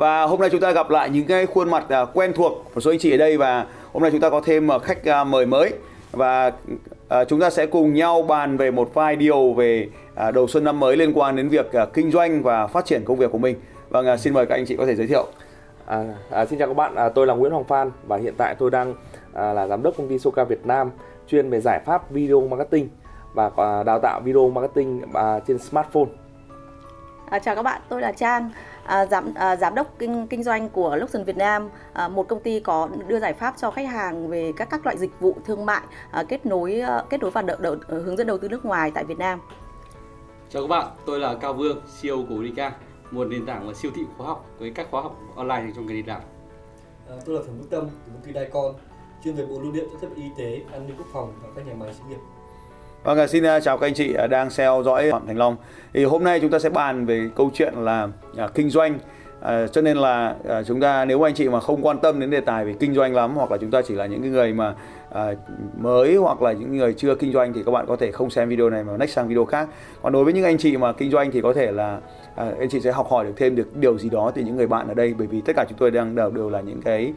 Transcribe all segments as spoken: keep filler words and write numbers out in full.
Và hôm nay chúng ta gặp lại những cái khuôn mặt quen thuộc một số anh chị ở đây, và hôm nay chúng ta có thêm khách mời mới, và chúng ta sẽ cùng nhau bàn về một vài điều về đầu xuân năm mới liên quan đến việc kinh doanh và phát triển công việc của mình. Vâng, xin mời các anh chị có thể giới thiệu. À, à, xin chào các bạn, à, tôi là Nguyễn Hoàng Phan và hiện tại tôi đang à, là giám đốc công ty Soka Việt Nam, chuyên về giải pháp video marketing và à, đào tạo video marketing à, trên smartphone. À, chào các bạn, tôi là Trang à, giám, à, giám đốc kinh, kinh doanh của Luxon Việt Nam, à, một công ty có đưa giải pháp cho khách hàng về các các loại dịch vụ thương mại, à, kết nối à, kết nối và đợi, đợi, hướng dẫn đầu tư nước ngoài tại Việt Nam. Chào các bạn, tôi là Cao Vương, xê e ô của Unica, một nền tảng và siêu thị khóa học với các khóa học online dành cho người đi làm. À, tôi là Phùng Đức Tâm, công ty Dicon, chuyên về bộ lưu niệm, thiết bị y tế, an ninh quốc phòng và các nhà máy xí nghiệp. Vâng, xin chào các anh chị đang theo dõi Phạm Thành Long. Thì hôm nay chúng ta sẽ bàn về câu chuyện là kinh doanh, à, cho nên là chúng ta, nếu anh chị mà không quan tâm đến đề tài về kinh doanh lắm, hoặc là chúng ta chỉ là những người mà à, mới hoặc là những người chưa kinh doanh thì các bạn có thể không xem video này mà next sang video khác. Còn đối với những anh chị mà kinh doanh thì có thể là à, anh chị sẽ học hỏi được thêm được điều gì đó từ những người bạn ở đây, bởi vì tất cả chúng tôi đang đều, đều là những cái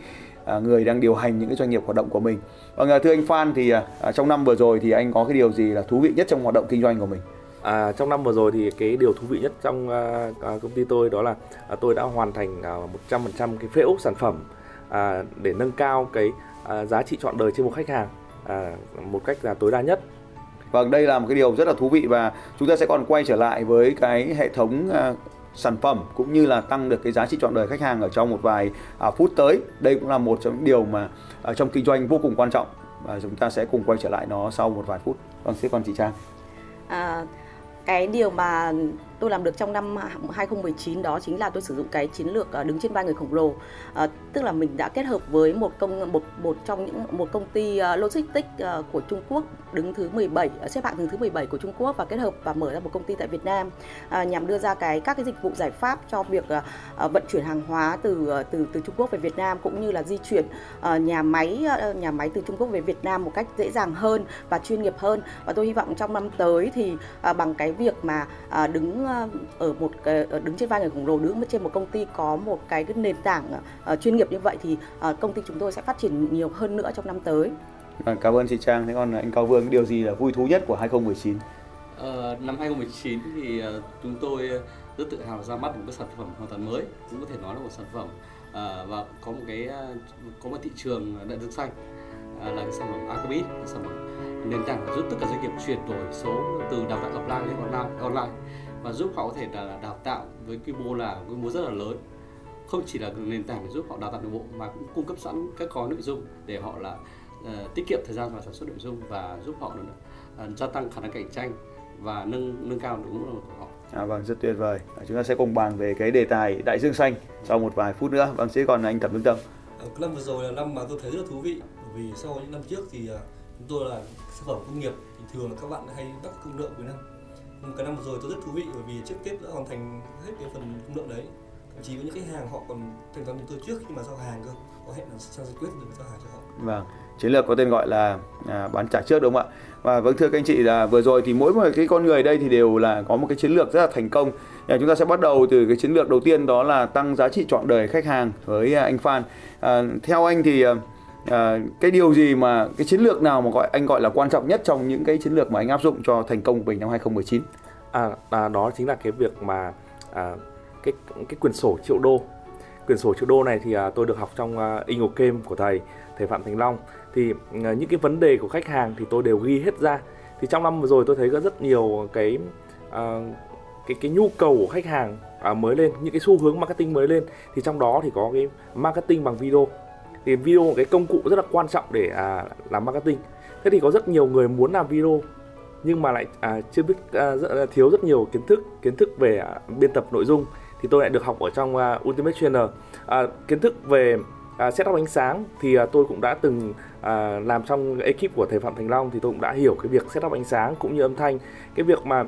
À, người đang điều hành những cái doanh nghiệp hoạt động của mình. Và thưa anh Phan, thì à, trong năm vừa rồi thì anh có cái điều gì là thú vị nhất trong hoạt động kinh doanh của mình? À, trong năm vừa rồi thì cái điều thú vị nhất trong à, công ty tôi đó là à, tôi đã hoàn thành à, một trăm phần trăm cái phê úc sản phẩm à, để nâng cao cái à, giá trị trọn đời trên một khách hàng à, một cách là tối đa nhất. Vâng, đây là một cái điều rất là thú vị, và chúng ta sẽ còn quay trở lại với cái hệ thống à, sản phẩm cũng như là tăng được cái giá trị trọn đời khách hàng ở trong một vài à, phút tới. Đây cũng là một trong những điều mà à, trong kinh doanh vô cùng quan trọng, và chúng ta sẽ cùng quay trở lại nó sau một vài phút. Vâng, xin con chị Trang. À, cái điều mà tôi làm được trong năm hai không một chín đó chính là tôi sử dụng cái chiến lược đứng trên vai người khổng lồ, à, tức là mình đã kết hợp với một công một một trong những một công ty logistics của Trung Quốc đứng thứ mười bảy, xếp hạng đứng thứ mười bảy của Trung Quốc, và kết hợp và mở ra một công ty tại Việt Nam, à, nhằm đưa ra cái các cái dịch vụ giải pháp cho việc à, vận chuyển hàng hóa từ từ từ Trung Quốc về Việt Nam, cũng như là di chuyển à, nhà máy nhà máy từ Trung Quốc về Việt Nam một cách dễ dàng hơn và chuyên nghiệp hơn. Và tôi hy vọng trong năm tới thì à, bằng cái việc mà à, đứng ở một cái, đứng trên vai người khổng lồ, đứng trên một công ty có một cái, cái nền tảng uh, chuyên nghiệp như vậy thì uh, công ty chúng tôi sẽ phát triển nhiều hơn nữa trong năm tới. À, cảm ơn chị Trang. Thế còn anh Cao Vương, điều gì là vui thú nhất của hai không một chín? Uh, năm hai không một chín thì uh, chúng tôi rất tự hào ra mắt một cái sản phẩm hoàn toàn mới, cũng có thể nói là một sản phẩm uh, và có một cái uh, có một thị trường đại dương xanh, uh, là cái sản phẩm AKABIT, sản phẩm nền tảng giúp tất cả doanh nghiệp chuyển đổi số từ đào tạo offline lên online, online. Và giúp họ có thể là đào tạo với quy mô là quy mô rất là lớn, không chỉ là nền tảng để giúp họ đào tạo nội bộ mà cũng cung cấp sẵn các gói nội dung để họ là uh, tiết kiệm thời gian và sản xuất nội dung, và giúp họ được, uh, gia tăng khả năng cạnh tranh và nâng nâng cao đội ngũ của họ. À, vâng, rất tuyệt vời. Chúng ta sẽ cùng bàn về cái đề tài đại dương xanh sau một vài phút nữa. Vâng, sẽ còn anh Thẩm Lương Tâm. À, năm vừa rồi là năm mà tôi thấy rất là thú vị, bởi vì sau những năm trước thì uh, chúng tôi là sản phẩm công nghiệp thì thường là các bạn hay bắt công lượng cuối năm. Cái năm vừa rồi tôi rất thú vị bởi vì trước Tết đã hoàn thành hết cái phần công đoạn đấy. Thậm chí có những khách hàng họ còn thanh toán chúng tôi trước khi mà giao hàng cơ, có hẹn là sẽ giải quyết được giao hàng cho họ. Vâng, chiến lược có tên gọi là à, bán trả trước, đúng không ạ? Và vâng, thưa các anh chị, là vừa rồi thì mỗi một cái con người đây thì đều là có một cái chiến lược rất là thành công. À, chúng ta sẽ bắt đầu từ cái chiến lược đầu tiên, đó là tăng giá trị trọn đời khách hàng với anh Phan. À, theo anh thì à, cái điều gì mà cái chiến lược nào mà gọi anh gọi là quan trọng nhất trong những cái chiến lược mà anh áp dụng cho thành công của mình năm hai không một chín? À, à, đó chính là cái việc mà à, cái cái quyển sổ triệu đô Quyển sổ triệu đô này thì tôi được học trong Ingo Game của thầy, thầy Phạm Thành Long. Thì những cái vấn đề của khách hàng thì tôi đều ghi hết ra. Thì trong năm vừa rồi tôi thấy có rất nhiều cái cái cái nhu cầu của khách hàng mới lên, những cái xu hướng marketing mới lên. Thì trong đó thì có cái marketing bằng video. Thì video là cái công cụ rất là quan trọng để làm marketing. Thế thì có rất nhiều người muốn làm video nhưng mà lại à, chưa biết à, rất, à, thiếu rất nhiều kiến thức kiến thức về à, biên tập nội dung. Thì tôi lại được học ở trong à, Ultimate Trainer. À, kiến thức về à, setup ánh sáng thì à, tôi cũng đã từng à, làm trong ekip của thầy Phạm Thành Long. Thì tôi cũng đã hiểu cái việc setup ánh sáng cũng như âm thanh, cái việc mà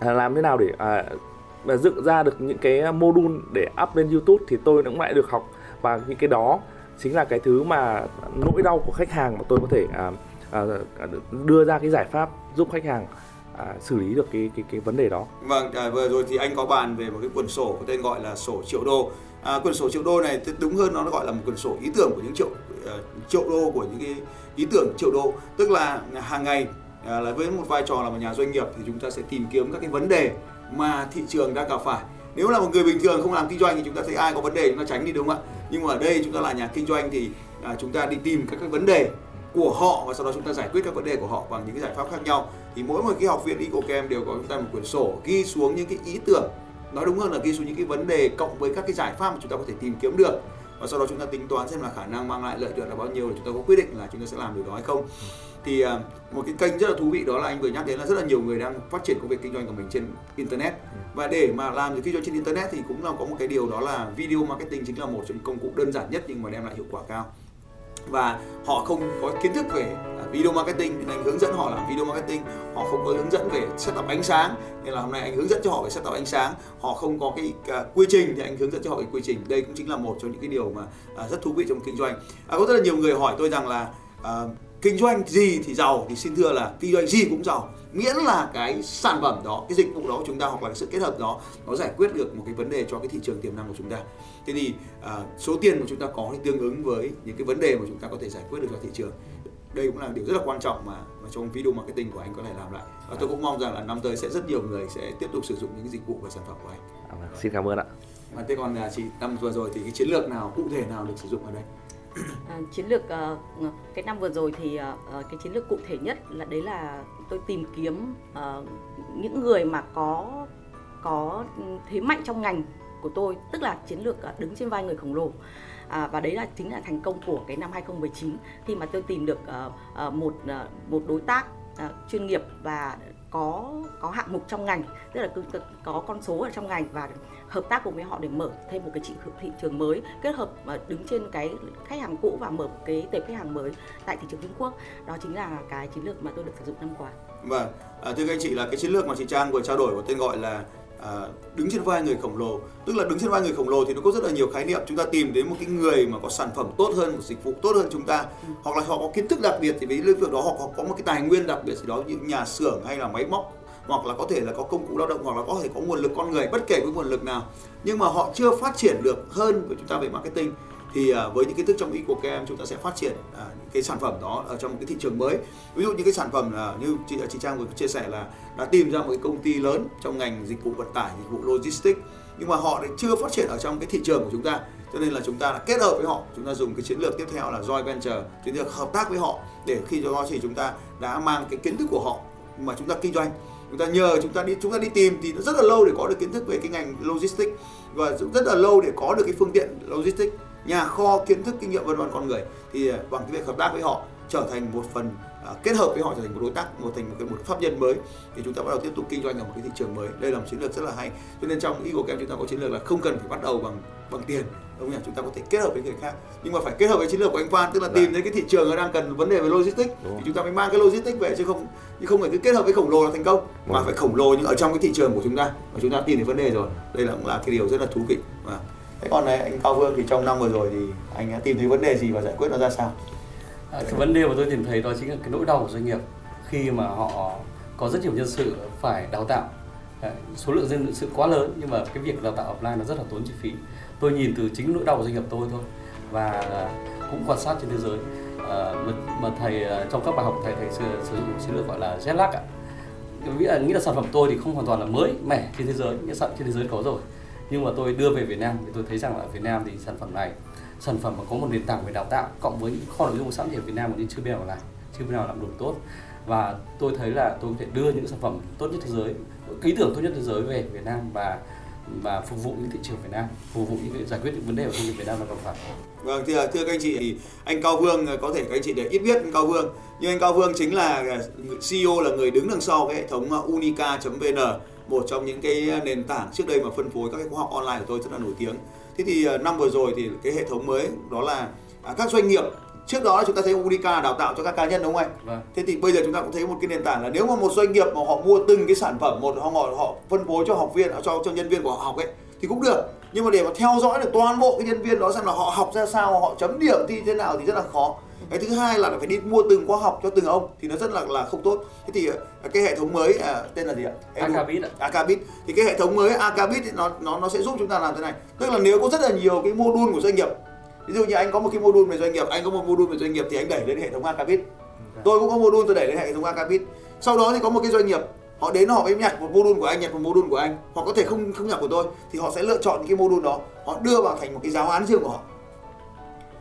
à, làm thế nào để à, mà dựng ra được những cái module để up lên YouTube. Thì tôi cũng lại được học, và những cái đó chính là cái thứ mà nỗi đau của khách hàng mà tôi có thể à, À, đưa ra cái giải pháp giúp khách hàng à, xử lý được cái cái cái vấn đề đó. Vâng, à, vừa rồi thì anh có bàn về một cái quyển sổ có tên gọi là sổ triệu đô. À, quyển sổ triệu đô này đúng hơn nó gọi là một quyển sổ ý tưởng của những triệu uh, triệu đô, của những cái ý tưởng triệu đô. Tức là hàng ngày à, là với một vai trò là một nhà doanh nghiệp thì chúng ta sẽ tìm kiếm các cái vấn đề mà thị trường đang gặp phải. Nếu là một người bình thường không làm kinh doanh thì chúng ta thấy ai có vấn đề chúng ta tránh đi, đúng không ạ? Nhưng mà ở đây chúng ta là nhà kinh doanh thì à, chúng ta đi tìm các cái vấn đề của họ và sau đó chúng ta giải quyết các vấn đề của họ bằng những cái giải pháp khác nhau. Thì mỗi một cái học viện Eagle Game đều có chúng ta một quyển sổ ghi xuống những cái ý tưởng, nói đúng hơn là ghi xuống những cái vấn đề cộng với các cái giải pháp mà chúng ta có thể tìm kiếm được, và sau đó chúng ta tính toán xem là khả năng mang lại lợi nhuận là bao nhiêu để chúng ta có quyết định là chúng ta sẽ làm điều đó hay không. Thì một cái kênh rất là thú vị đó là anh vừa nhắc đến là rất là nhiều người đang phát triển công việc kinh doanh của mình trên internet, và để mà làm được kinh doanh trên internet thì cũng là có một cái điều đó là video marketing chính là một trong những công cụ đơn giản nhất nhưng mà đem lại hiệu quả cao. Và họ không có kiến thức về video marketing nên anh hướng dẫn họ làm video marketing. Họ không có hướng dẫn về setup ánh sáng nên là hôm nay anh hướng dẫn cho họ về setup ánh sáng. Họ không có cái quy trình thì anh hướng dẫn cho họ cái quy trình. Đây cũng chính là một trong những cái điều mà rất thú vị trong kinh doanh. À, có rất là nhiều người hỏi tôi rằng là à, kinh doanh gì thì giàu, thì xin thưa là kinh doanh gì cũng giàu, miễn là cái sản phẩm đó, cái dịch vụ đó của chúng ta hoặc là cái sự kết hợp đó nó giải quyết được một cái vấn đề cho cái thị trường tiềm năng của chúng ta. Thế thì à, số tiền mà chúng ta có thì tương ứng với những cái vấn đề mà chúng ta có thể giải quyết được cho thị trường. Đây cũng là điều rất là quan trọng mà, mà trong video marketing của anh có thể làm lại. Và tôi cũng mong rằng là năm tới sẽ rất nhiều người sẽ tiếp tục sử dụng những dịch vụ và sản phẩm của anh. À, xin cảm ơn ạ. Và thế còn chị, năm vừa rồi thì cái chiến lược nào cụ thể nào được sử dụng ở đây? À, chiến lược uh, cái năm vừa rồi thì uh, cái chiến lược cụ thể nhất là đấy là tôi tìm kiếm uh, những người mà có có thế mạnh trong ngành của tôi, tức là chiến lược uh, đứng trên vai người khổng lồ. À, và đấy là chính là thành công của cái năm hai không một chín, khi mà tôi tìm được uh, uh, một uh, một đối tác uh, chuyên nghiệp và có có hạng mục trong ngành, tức là có con số ở trong ngành, và hợp tác cùng với họ để mở thêm một cái thị trường mới, kết hợp đứng trên cái khách hàng cũ và mở một cái tệp khách hàng mới tại thị trường Trung Quốc. Đó chính là cái chiến lược mà tôi được sử dụng năm qua. Vâng, à, thưa các anh chị, là cái chiến lược mà chị Trang vừa trao đổi có tên gọi là à, đứng trên vai người khổng lồ. Tức là đứng trên vai người khổng lồ thì nó có rất là nhiều khái niệm. Chúng ta tìm đến một cái người mà có sản phẩm tốt hơn, một dịch vụ tốt hơn chúng ta, ừ. hoặc là họ có kiến thức đặc biệt thì với lĩnh vực đó, họ có một cái tài nguyên đặc biệt gì đó như nhà xưởng hay là máy móc, hoặc là có thể là có công cụ lao động, hoặc là có thể có nguồn lực con người, bất kể cái nguồn lực nào, nhưng mà họ chưa phát triển được hơn của chúng ta về marketing. Thì với những kiến thức trong Eagle Game chúng ta sẽ phát triển cái sản phẩm đó ở trong một cái thị trường mới. Ví dụ như cái sản phẩm là như chị, chị Trang vừa chia sẻ là đã tìm ra một cái công ty lớn trong ngành dịch vụ vận tải, dịch vụ logistics, nhưng mà họ lại chưa phát triển ở trong cái thị trường của chúng ta, cho nên là chúng ta đã kết hợp với họ. Chúng ta dùng cái chiến lược tiếp theo là joint venture, chiến lược hợp tác với họ, để khi đó thì chúng ta đã mang cái kiến thức của họ mà chúng ta kinh doanh, chúng ta nhờ chúng ta đi chúng ta đi tìm thì nó rất là lâu để có được kiến thức về cái ngành logistics, và cũng rất là lâu để có được cái phương tiện logistics, nhà kho, kiến thức, kinh nghiệm, vân vân con người. Thì bằng cái việc hợp tác với họ, trở thành một phần uh, kết hợp với họ, trở thành một đối tác, một thành một, một pháp nhân mới, thì chúng ta bắt đầu tiếp tục kinh doanh ở một cái thị trường mới. Đây là một chiến lược rất là hay. Cho nên trong Eagle Game chúng ta có chiến lược là không cần phải bắt đầu bằng bằng tiền, đúng không? Chúng ta có thể kết hợp với người khác, nhưng mà phải kết hợp với chiến lược của anh Phan, tức là tìm thấy cái thị trường nó đang cần vấn đề về logistics thì chúng ta mới mang cái logistics về, chứ không chứ không phải cứ kết hợp với khổng lồ là thành công, mà đúng. Phải khổng lồ nhưng ở trong cái thị trường của chúng ta, và chúng ta tìm thấy vấn đề rồi. Đây là cũng là cái điều rất là thú vị. Và thế còn này, anh Cao Vương thì trong năm vừa rồi thì anh đã tìm thấy vấn đề gì và giải quyết nó ra sao? À, cái vấn đề mà tôi tìm thấy đó chính là cái nỗi đau của doanh nghiệp, khi mà họ có rất nhiều nhân sự phải đào tạo, à, số lượng nhân sự quá lớn, nhưng mà cái việc đào tạo offline nó rất là tốn chi phí. Tôi nhìn từ chính nỗi đau của doanh nghiệp tôi thôi, và cũng quan sát trên thế giới. À, mà thầy trong các bài học thầy thầy sử dụng chiến lược gọi là jet lag ạ. Nghĩa là, nghĩa là sản phẩm tôi thì không hoàn toàn là mới mẻ trên thế giới, nghĩa sản trên thế giới có rồi, nhưng mà tôi đưa về Việt Nam thì tôi thấy rằng là ở Việt Nam thì sản phẩm này sản phẩm mà có một nền tảng về đào tạo cộng với những kho nội dung sẵn thì ở Việt Nam còn chưa bên nào làm chưa bên nào làm đủ tốt, và tôi thấy là tôi có thể đưa những sản phẩm tốt nhất thế giới, ý tưởng tốt nhất thế giới về Việt Nam và và phục vụ những thị trường Việt Nam, phục vụ những giải quyết những vấn đề của doanh nghiệp Việt Nam đang gặp phải. Vâng, thưa, thưa các anh chị, thì anh Cao Vương có thể các anh chị để ít biết anh Cao Vương, nhưng anh Cao Vương chính là xê e ô, là người đứng đằng sau cái hệ thống Unica chấm vê en, một trong những cái nền tảng trước đây mà phân phối các cái khóa học online của tôi rất là nổi tiếng. Thế thì năm vừa rồi thì cái hệ thống mới đó là các doanh nghiệp. Trước đó chúng ta thấy Unica đào tạo cho các cá nhân đúng không anh? Vâng. Thế thì bây giờ chúng ta cũng thấy một cái nền tảng là nếu mà một doanh nghiệp mà họ mua từng cái sản phẩm một, họ họ phân phối cho học viên, cho cho nhân viên của họ học ấy thì cũng được. Nhưng mà để mà theo dõi được toàn bộ cái nhân viên đó xem là họ học ra sao, họ chấm điểm thi thế nào thì rất là khó. Cái thứ hai là phải đi mua từng khóa học cho từng ông thì nó rất là là không tốt. Thế thì cái hệ thống mới à, tên là gì ạ? AKABIT. AKABIT. Thì cái hệ thống mới AKABIT nó nó nó sẽ giúp chúng ta làm thế này. Tức là nếu có rất là nhiều cái module của doanh nghiệp, ví dụ như anh có một cái module về doanh nghiệp, anh có một module về doanh nghiệp thì anh đẩy lên hệ thống AKABIT. Tôi cũng có module tôi đẩy lên hệ thống AKABIT. Sau đó thì có một cái doanh nghiệp họ đến họ mới nhặt một module của anh, nhặt một module của anh, họ có thể không không nhặt của tôi thì họ sẽ lựa chọn cái module đó, họ đưa vào thành một cái giáo án riêng của họ.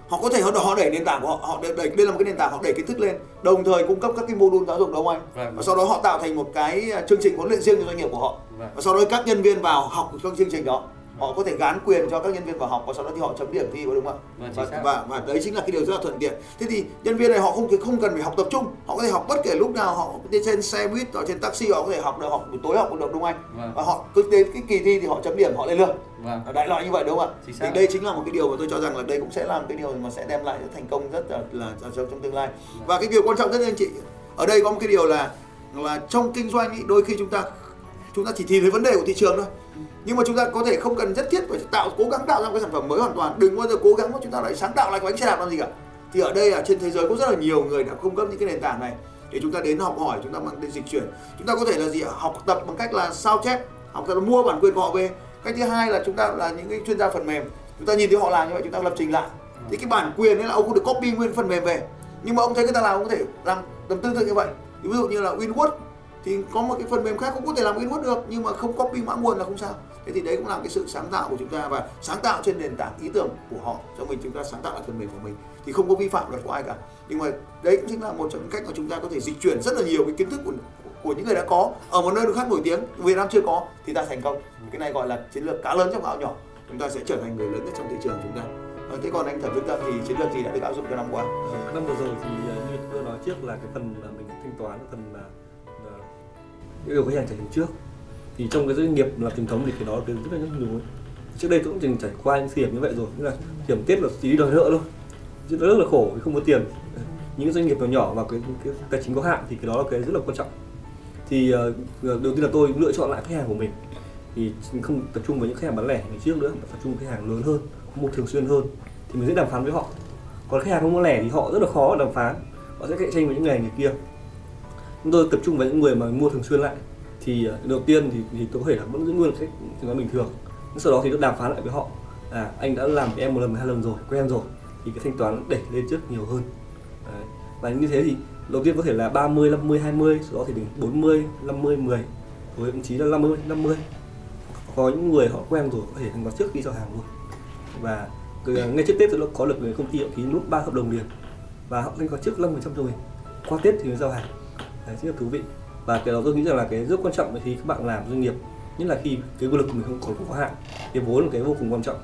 Họ có thể họ, họ đẩy nền tảng của họ, họ đẩy đây là một cái nền tảng, họ đẩy kiến thức lên, đồng thời cung cấp các cái module giáo dục đó anh. Và, và sau đó họ tạo thành một cái chương trình huấn luyện riêng cho doanh nghiệp của họ. Và sau đó các nhân viên vào học trong chương trình đó, họ có thể gán quyền cho các nhân viên vào học và sau đó thì họ chấm điểm thi, có đúng không ạ? Và, và và đấy chính là cái điều rất là thuận tiện. Thế thì nhân viên này họ không không cần phải học tập trung, họ có thể học bất kể lúc nào, họ trên xe buýt, họ trên taxi họ có thể học được, học buổi tối học cũng được đúng không anh? Vâng. Và họ cứ đến cái kỳ thi thì họ chấm điểm, họ lên lương. Vâng. Đại loại như vậy đúng không ạ? Thì đây chính là một cái điều mà tôi cho rằng là đây cũng sẽ là một cái điều mà sẽ đem lại thành công rất là, là trong tương lai. Vâng. Và cái điều quan trọng nhất anh chị ở đây có một cái điều là là trong kinh doanh ý, đôi khi chúng ta chúng ta chỉ tìm thấy vấn đề của thị trường thôi. Nhưng mà chúng ta có thể không cần rất thiết phải tạo cố gắng tạo ra một cái sản phẩm mới hoàn toàn. Đừng bao giờ cố gắng mà chúng ta lại sáng tạo lại bánh xe đạp làm gì cả. Thì ở đây là trên thế giới có rất là nhiều người đã cung cấp những cái nền tảng này để chúng ta đến học hỏi, chúng ta mang đến dịch chuyển. Chúng ta có thể là gì ạ? Học tập bằng cách là sao chép, học tập là mua bản quyền của họ về. Cách thứ hai là chúng ta là những cái chuyên gia phần mềm, chúng ta nhìn thấy họ làm như vậy chúng ta lập trình lại. Thì cái bản quyền ấy là ông cũng được copy nguyên phần mềm về. Nhưng mà ông thấy người ta làm ông có thể làm tương tự như vậy. Ví dụ như là WinWord thì có một cái phần mềm khác cũng có thể làm WinWord được nhưng mà không copy mã nguồn là không sao. Thế thì đấy cũng là cái sự sáng tạo của chúng ta và sáng tạo trên nền tảng ý tưởng của họ cho mình, chúng ta sáng tạo lại phần mềm của mình thì không có vi phạm luật của ai cả. Nhưng mà đấy cũng chính là một trong những cách mà chúng ta có thể dịch chuyển rất là nhiều cái kiến thức của của những người đã có ở một nơi khác nổi tiếng, Việt Nam chưa có thì ta thành công. Cái này gọi là chiến lược cá lớn trong gạo nhỏ, chúng ta sẽ trở thành người lớn nhất trong thị trường chúng ta. Thế còn anh Thẩm Đức Tâm thì chiến lược gì đã được áp dụng trong năm qua? Năm vừa rồi thì như tôi nói trước là cái phần là mình thanh toán, phần là yêu cầu khách hàng trải nghiệm trước. Thì trong cái doanh nghiệp làm truyền thống thì cái đó rất là nhiều. Trước đây tôi cũng từng trải qua những hiểm như vậy rồi, như là hiểm Tết là chỉ đi đòi nợ thôi, rất là khổ vì không có tiền. Những doanh nghiệp nhỏ nhỏ và cái, cái tài chính có hạn thì cái đó là cái rất là quan trọng. Thì đầu tiên là tôi lựa chọn lại khách hàng của mình, thì không tập trung với những khách hàng bán lẻ ngày trước nữa, tập trung với khách hàng lớn hơn, mua thường xuyên hơn thì mình dễ đàm phán với họ. Còn khách hàng không bán lẻ thì họ rất là khó đàm phán, họ sẽ cạnh tranh với những người người kia. Chúng tôi tập trung vào những người mà mua thường xuyên lại. Thì đầu tiên thì, thì tôi có thể là vẫn giữ nguyên cách nói bình thường. Sau đó thì tôi đàm phán lại với họ. À, anh đã làm với em một lần, hai lần rồi, quen rồi. Thì cái thanh toán đẩy lên trước nhiều hơn. Đấy. Và như thế thì đầu tiên có thể là ba mươi, năm mươi, hai mươi, sau đó thì đến bốn mươi, năm mươi, mười, rồi thậm chí là năm mươi, năm mươi. Có những người họ quen rồi, có thể thanh toán trước khi giao hàng luôn. Và ngay trước Tết tôi đã có được người công ty họ ký nút ba hợp đồng liền. Và họ thanh toán trước năm phần trăm cho mình. Qua Tết thì mới giao hàng. Đấy, rất là thú vị. Và cái đó tôi nghĩ rằng là cái rất quan trọng khi các bạn làm doanh nghiệp, nhất là khi cái nguồn lực của mình không còn có hạn, cái vốn là cái vô cùng quan trọng.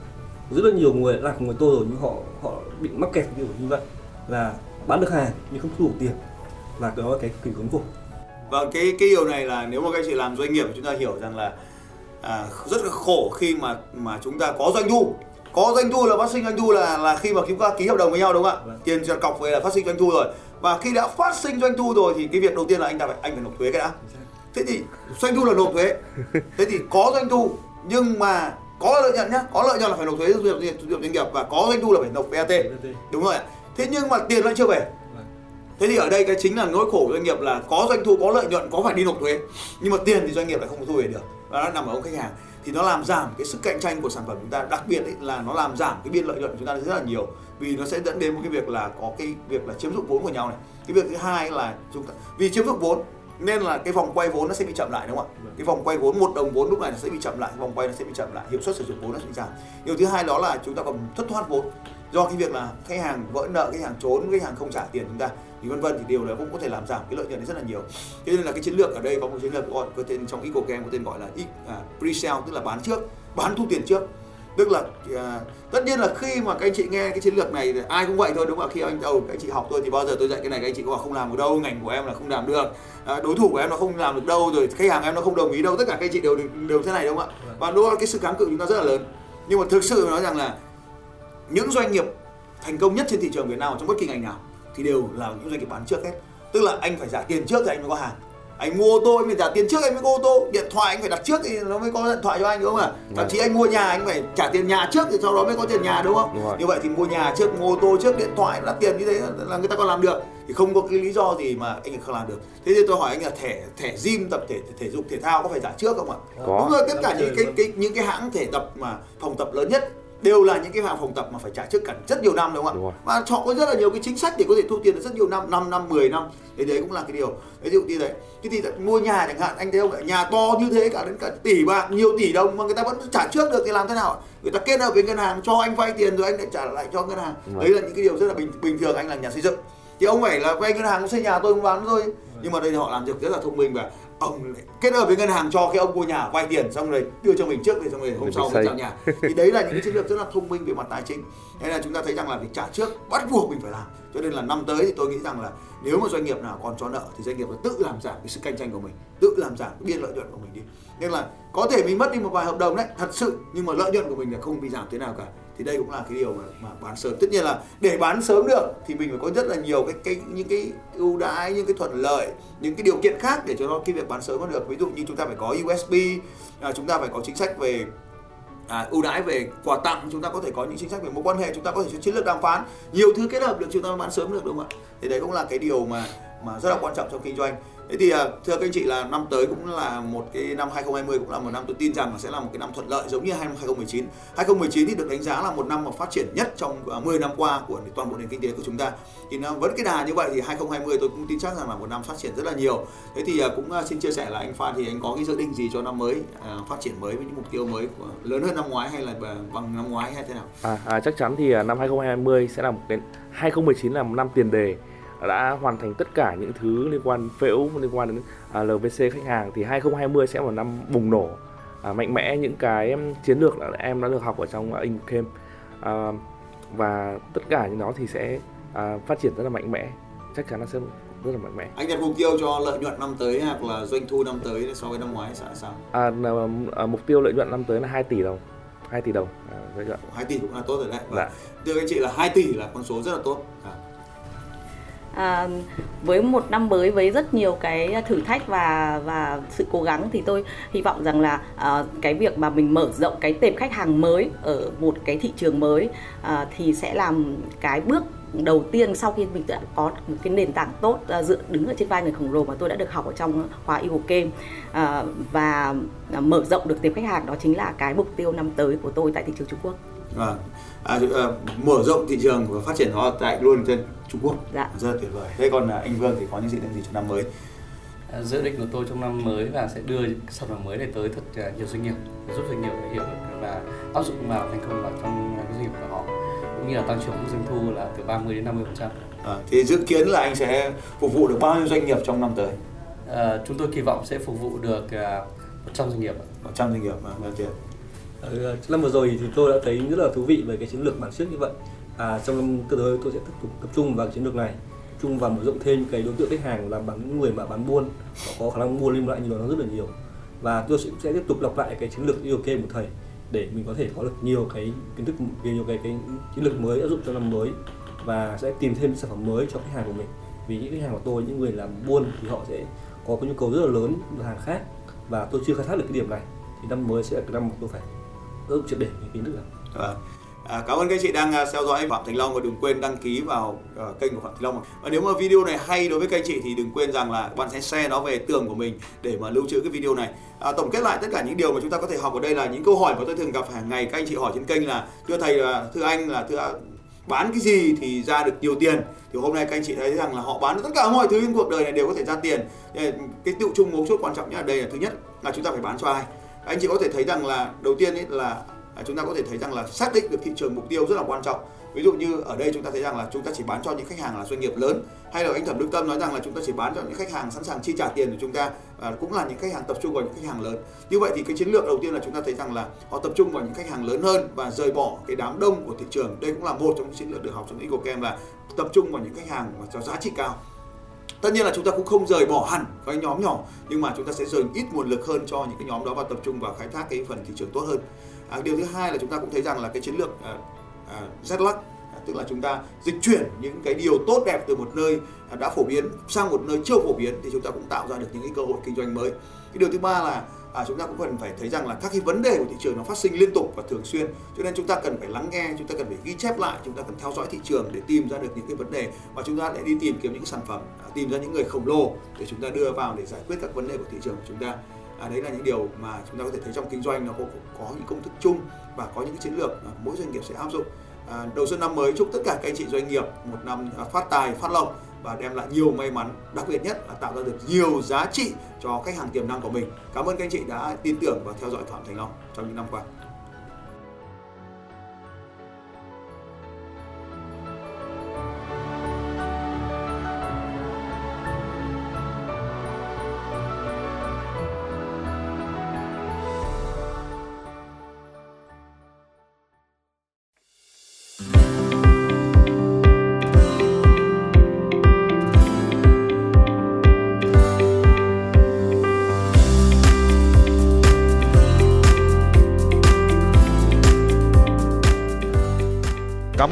Rất là nhiều người đã làm cùng với tôi rồi nhưng họ họ bị mắc kẹt kiểu như vậy là bán được hàng nhưng không thu được tiền, và đó là cái kỷ khốn khổ. Và cái cái điều này là nếu mà các chị làm doanh nghiệp chúng ta hiểu rằng là à, rất là khổ khi mà mà chúng ta có doanh thu, có doanh thu là phát sinh doanh thu là là khi mà chúng ta ký hợp đồng với nhau đúng không ạ? Tiền đặt cọc về là phát sinh doanh thu rồi. Và khi đã phát sinh doanh thu rồi thì cái việc đầu tiên là anh ta phải anh phải nộp thuế cái đã. Thế thì doanh thu là nộp thuế. Thế thì có doanh thu nhưng mà có lợi nhuận nhá, có lợi nhuận là phải nộp thuế doanh nghiệp, doanh nghiệp và có doanh thu là phải nộp vê a tê. Đúng rồi ạ. Thế nhưng mà tiền lại chưa về. Thế thì ở đây cái chính là nỗi khổ của doanh nghiệp là có doanh thu, có lợi nhuận, có phải đi nộp thuế. Nhưng mà tiền thì doanh nghiệp lại không thu về được. Và nó nằm ở ông khách hàng. Thì nó làm giảm cái sức cạnh tranh của sản phẩm chúng ta, đặc biệt ấy, là nó làm giảm cái biên lợi nhuận của chúng ta rất là nhiều, vì nó sẽ dẫn đến một cái việc là có cái việc là chiếm dụng vốn của nhau này. Cái việc thứ hai là chúng ta vì chiếm dụng vốn nên là cái vòng quay vốn nó sẽ bị chậm lại, đúng không ạ? Cái vòng quay vốn một đồng vốn lúc này nó sẽ bị chậm lại, vòng quay nó sẽ bị chậm lại, hiệu suất sử dụng vốn nó sẽ bị giảm. Điều thứ hai đó là chúng ta còn thất thoát vốn do cái việc là khách hàng vỡ nợ, khách hàng trốn, khách hàng không trả tiền chúng ta thì vân vân, thì điều đó cũng có thể làm giảm cái lợi nhuận rất là nhiều. Thế nên là cái chiến lược ở đây có một chiến lược gọi có tên trong Eagle Game có tên gọi là pre-sale, tức là bán trước, bán thu tiền trước. Tức là à, tất nhiên là khi mà các anh chị nghe cái chiến lược này ai cũng vậy thôi, đúng không? Khi anh đầu các anh chị học tôi thì bao giờ tôi dạy cái này các anh chị bảo không làm được đâu, ngành của em là không làm được, à, đối thủ của em nó không làm được đâu, rồi khách hàng em nó không đồng ý đâu, tất cả các anh chị đều đều thế này, đúng không ạ? Và đó là cái sự kháng cự chúng ta rất là lớn. Nhưng mà thực sự nói rằng là những doanh nghiệp thành công nhất trên thị trường Việt Nam trong bất kỳ ngành nào thì đều là những doanh nghiệp bán trước hết. Tức là anh phải trả tiền trước thì anh mới có hàng. Anh mua ô tô anh phải trả tiền trước anh mới có ô tô, điện thoại anh phải đặt trước thì nó mới có điện thoại cho anh, đúng không ạ? Thậm chí anh mua nhà anh phải trả tiền nhà trước thì sau đó mới có tiền nhà, đúng không? Như vậy thì mua nhà trước, mua ô tô trước, điện thoại đặt tiền như thế là người ta còn làm được, thì không có cái lý do gì mà anh không làm được. Thế thì tôi hỏi anh là thẻ thẻ gym, tập thể thể dục thể thao có phải trả trước không ạ? Có. Đúng rồi, tất cả những cái, cái những cái hãng thể tập mà phòng tập lớn nhất đều là những cái hàng phòng tập mà phải trả trước cả rất nhiều năm, đúng không ạ? Và họ có rất là nhiều cái chính sách để có thể thu tiền được rất nhiều năm, năm năm, mười năm. Thế đấy cũng là cái điều. Ví dụ như đấy, cái thì mua nhà chẳng hạn, anh thấy không? Nhà to như thế cả đến cả tỷ bạc, nhiều tỷ đồng mà người ta vẫn trả trước được thì làm thế nào? Người ta kết hợp với ngân hàng cho anh vay tiền rồi anh lại trả lại cho ngân hàng. Đấy là những cái điều rất là bình bình thường. Anh là nhà xây dựng thì ông phải là vay ngân hàng xây nhà tôi không bán thôi. Nhưng mà đây họ làm việc rất là thông minh và ông kết hợp với ngân hàng cho cái ông mua nhà vay tiền xong rồi đưa cho mình trước thì xong rồi hôm sau mình giao nhà. Thì đấy là những cái chiến lược rất là thông minh về mặt tài chính. Nên là chúng ta thấy rằng là việc trả trước bắt buộc mình phải làm. Cho nên là năm tới thì tôi nghĩ rằng là nếu mà doanh nghiệp nào còn cho nợ thì doanh nghiệp tự làm giảm cái sự cạnh tranh của mình, tự làm giảm cái biên lợi nhuận của mình đi. Nên là có thể mình mất đi một vài hợp đồng đấy, thật sự, nhưng mà lợi nhuận của mình là không bị giảm thế nào cả. Thì đây cũng là cái điều mà, mà bán sớm. Tất nhiên là để bán sớm được thì mình phải có rất là nhiều cái, cái những cái ưu đãi, những cái thuận lợi, những cái điều kiện khác để cho nó cái việc bán sớm có được. Ví dụ như chúng ta phải có u ét pê, à, chúng ta phải có chính sách về à, ưu đãi về quà tặng, chúng ta có thể có những chính sách về mối quan hệ, chúng ta có thể có chiến lược đàm phán, nhiều thứ kết hợp được chúng ta bán sớm được, đúng không ạ? Thì đấy cũng là cái điều mà mà rất là quan trọng trong kinh doanh. Thế thì thưa các anh chị là năm tới cũng là một cái năm hai không hai không cũng là một năm tôi tin rằng là sẽ là một cái năm thuận lợi giống như năm hai không một chín. hai không một chín thì được đánh giá là một năm mà phát triển nhất trong mười năm qua của toàn bộ nền kinh tế của chúng ta. Thì nó vẫn cái đà như vậy thì hai không hai không tôi cũng tin chắc rằng là một năm phát triển rất là nhiều. Thế thì cũng xin chia sẻ là anh Phan thì anh có cái dự định gì cho năm mới, à, phát triển mới với những mục tiêu mới của, lớn hơn năm ngoái hay là bằng năm ngoái hay thế nào? À, à, chắc chắn thì năm hai không hai không sẽ là một cái hai không một chín là một năm tiền đề, đã hoàn thành tất cả những thứ liên quan phễu, liên quan đến à, lờ vê xê khách hàng, thì hai không hai không sẽ là một năm bùng nổ à, mạnh mẽ những cái chiến lược là em đã được học ở trong Ingo Game, à, và tất cả những đó thì sẽ à, phát triển rất là mạnh mẽ, chắc chắn nó sẽ rất là mạnh mẽ. Anh đặt mục tiêu cho lợi nhuận năm tới hoặc là doanh thu năm tới so với năm ngoái sẽ sao? À, à, mục tiêu lợi nhuận năm tới là hai tỷ đồng. hai tỷ đồng. À, hai tỷ cũng là tốt rồi đấy. Dạ. Thưa anh chị là hai tỷ là con số rất là tốt. À. À, với một năm mới với rất nhiều cái thử thách và và sự cố gắng thì tôi hy vọng rằng là à, cái việc mà mình mở rộng cái tệp khách hàng mới ở một cái thị trường mới à, thì sẽ làm cái bước đầu tiên sau khi mình đã có một cái nền tảng tốt à, dựa đứng ở trên vai người khổng lồ mà tôi đã được học ở trong khóa Eagle Game à, và à, mở rộng được tệp khách hàng, đó chính là cái mục tiêu năm tới của tôi tại thị trường Trung Quốc. À, à, à, mở rộng thị trường và phát triển nó tại luôn trên Trung Quốc, dạ, rất là tuyệt vời. Thế còn à, anh Vương thì có những dự định gì trong năm mới? À, dự định của tôi trong năm mới là sẽ đưa sản phẩm mới này tới thật à, nhiều doanh nghiệp, giúp doanh nghiệp hiểu và áp dụng vào thành công vào trong cái doanh nghiệp của họ, cũng như là tăng trưởng doanh thu là từ ba mươi đến năm mươi phần trăm. À, thì dự kiến là anh sẽ phục vụ được bao nhiêu doanh nghiệp trong năm tới? À, chúng tôi kỳ vọng sẽ phục vụ được à, một trăm doanh nghiệp. một trăm doanh nghiệp mà bao tiền? Năm vừa rồi thì tôi đã thấy rất là thú vị về cái chiến lược bán trước như vậy. À, trong năm tới tôi sẽ tiếp tục tập trung vào chiến lược này, tập trung vào mở rộng thêm cái đối tượng khách hàng là bán người mà bán buôn, họ có khả năng mua lên lại nhiều nó rất là nhiều. Và tôi sẽ tiếp tục lặp lại cái chiến lược Eagle Game của thầy để mình có thể có được nhiều cái kiến thức, nhiều cái, cái chiến lược mới áp dụng cho năm mới và sẽ tìm thêm sản phẩm mới cho khách hàng của mình. Vì những khách hàng của tôi, những người làm buôn thì họ sẽ có cái nhu cầu rất là lớn về hàng khác và tôi chưa khai thác được cái điểm này thì năm mới sẽ là cái năm mà tôi phải ước triệt để những kiến thức này. À, cảm ơn các anh chị đang uh, theo dõi Phạm Thành Long và đừng quên đăng ký vào uh, kênh của Phạm Thành Long. Và nếu mà video này hay đối với các anh chị thì đừng quên rằng là bạn sẽ share nó về tường của mình để mà lưu trữ cái video này. À, tổng kết lại tất cả những điều mà chúng ta có thể học ở đây là những câu hỏi mà tôi thường gặp hàng ngày các anh chị hỏi trên kênh là thưa thầy, thưa anh là thưa bán cái gì thì ra được nhiều tiền. Thì hôm nay các anh chị thấy rằng là họ bán tất cả mọi thứ trên cuộc đời này đều có thể ra tiền. Cái tựu chung mấu chốt quan trọng nhất ở đây là thứ nhất là chúng ta phải bán cho ai. Các anh chị có thể thấy rằng là đầu tiên ấy là chúng ta có thể thấy rằng là xác định được thị trường mục tiêu rất là quan trọng. Ví dụ như ở đây chúng ta thấy rằng là chúng ta chỉ bán cho những khách hàng là doanh nghiệp lớn, hay là anh Thẩm Đức Tâm nói rằng là chúng ta chỉ bán cho những khách hàng sẵn sàng chi trả tiền của chúng ta, và cũng là những khách hàng tập trung vào những khách hàng lớn. Như vậy thì cái chiến lược đầu tiên là chúng ta thấy rằng là họ tập trung vào những khách hàng lớn hơn và rời bỏ cái đám đông của thị trường. Đây cũng là một trong những chiến lược được học trong Eagle Game, là tập trung vào những khách hàng mà có giá trị cao. Tất nhiên là chúng ta cũng không rời bỏ hẳn cái nhóm nhỏ, nhưng mà chúng ta sẽ dành ít nguồn lực hơn cho những cái nhóm đó và tập trung vào khai thác cái phần thị trường tốt hơn. À, điều thứ hai là chúng ta cũng thấy rằng là cái chiến lược à, à, Z-Luck, à, tức là chúng ta dịch chuyển những cái điều tốt đẹp từ một nơi à, đã phổ biến sang một nơi chưa phổ biến, thì chúng ta cũng tạo ra được những cái cơ hội kinh doanh mới. Cái điều thứ ba là à, chúng ta cũng cần phải thấy rằng là các cái vấn đề của thị trường nó phát sinh liên tục và thường xuyên, cho nên chúng ta cần phải lắng nghe, chúng ta cần phải ghi chép lại, chúng ta cần theo dõi thị trường để tìm ra được những cái vấn đề, và chúng ta lại đi tìm kiếm những sản phẩm, à, tìm ra những người khổng lồ để chúng ta đưa vào để giải quyết các vấn đề của thị trường của chúng ta. À, đấy là những điều mà chúng ta có thể thấy trong kinh doanh, nó có, có những công thức chung và có những cái chiến lược mà mỗi doanh nghiệp sẽ áp dụng. À, đầu xuân năm mới chúc tất cả các anh chị doanh nghiệp một năm phát tài, phát lộc và đem lại nhiều may mắn, đặc biệt nhất là tạo ra được nhiều giá trị cho khách hàng tiềm năng của mình. Cảm ơn các anh chị đã tin tưởng và theo dõi Phạm Thành Long trong những năm qua. Cảm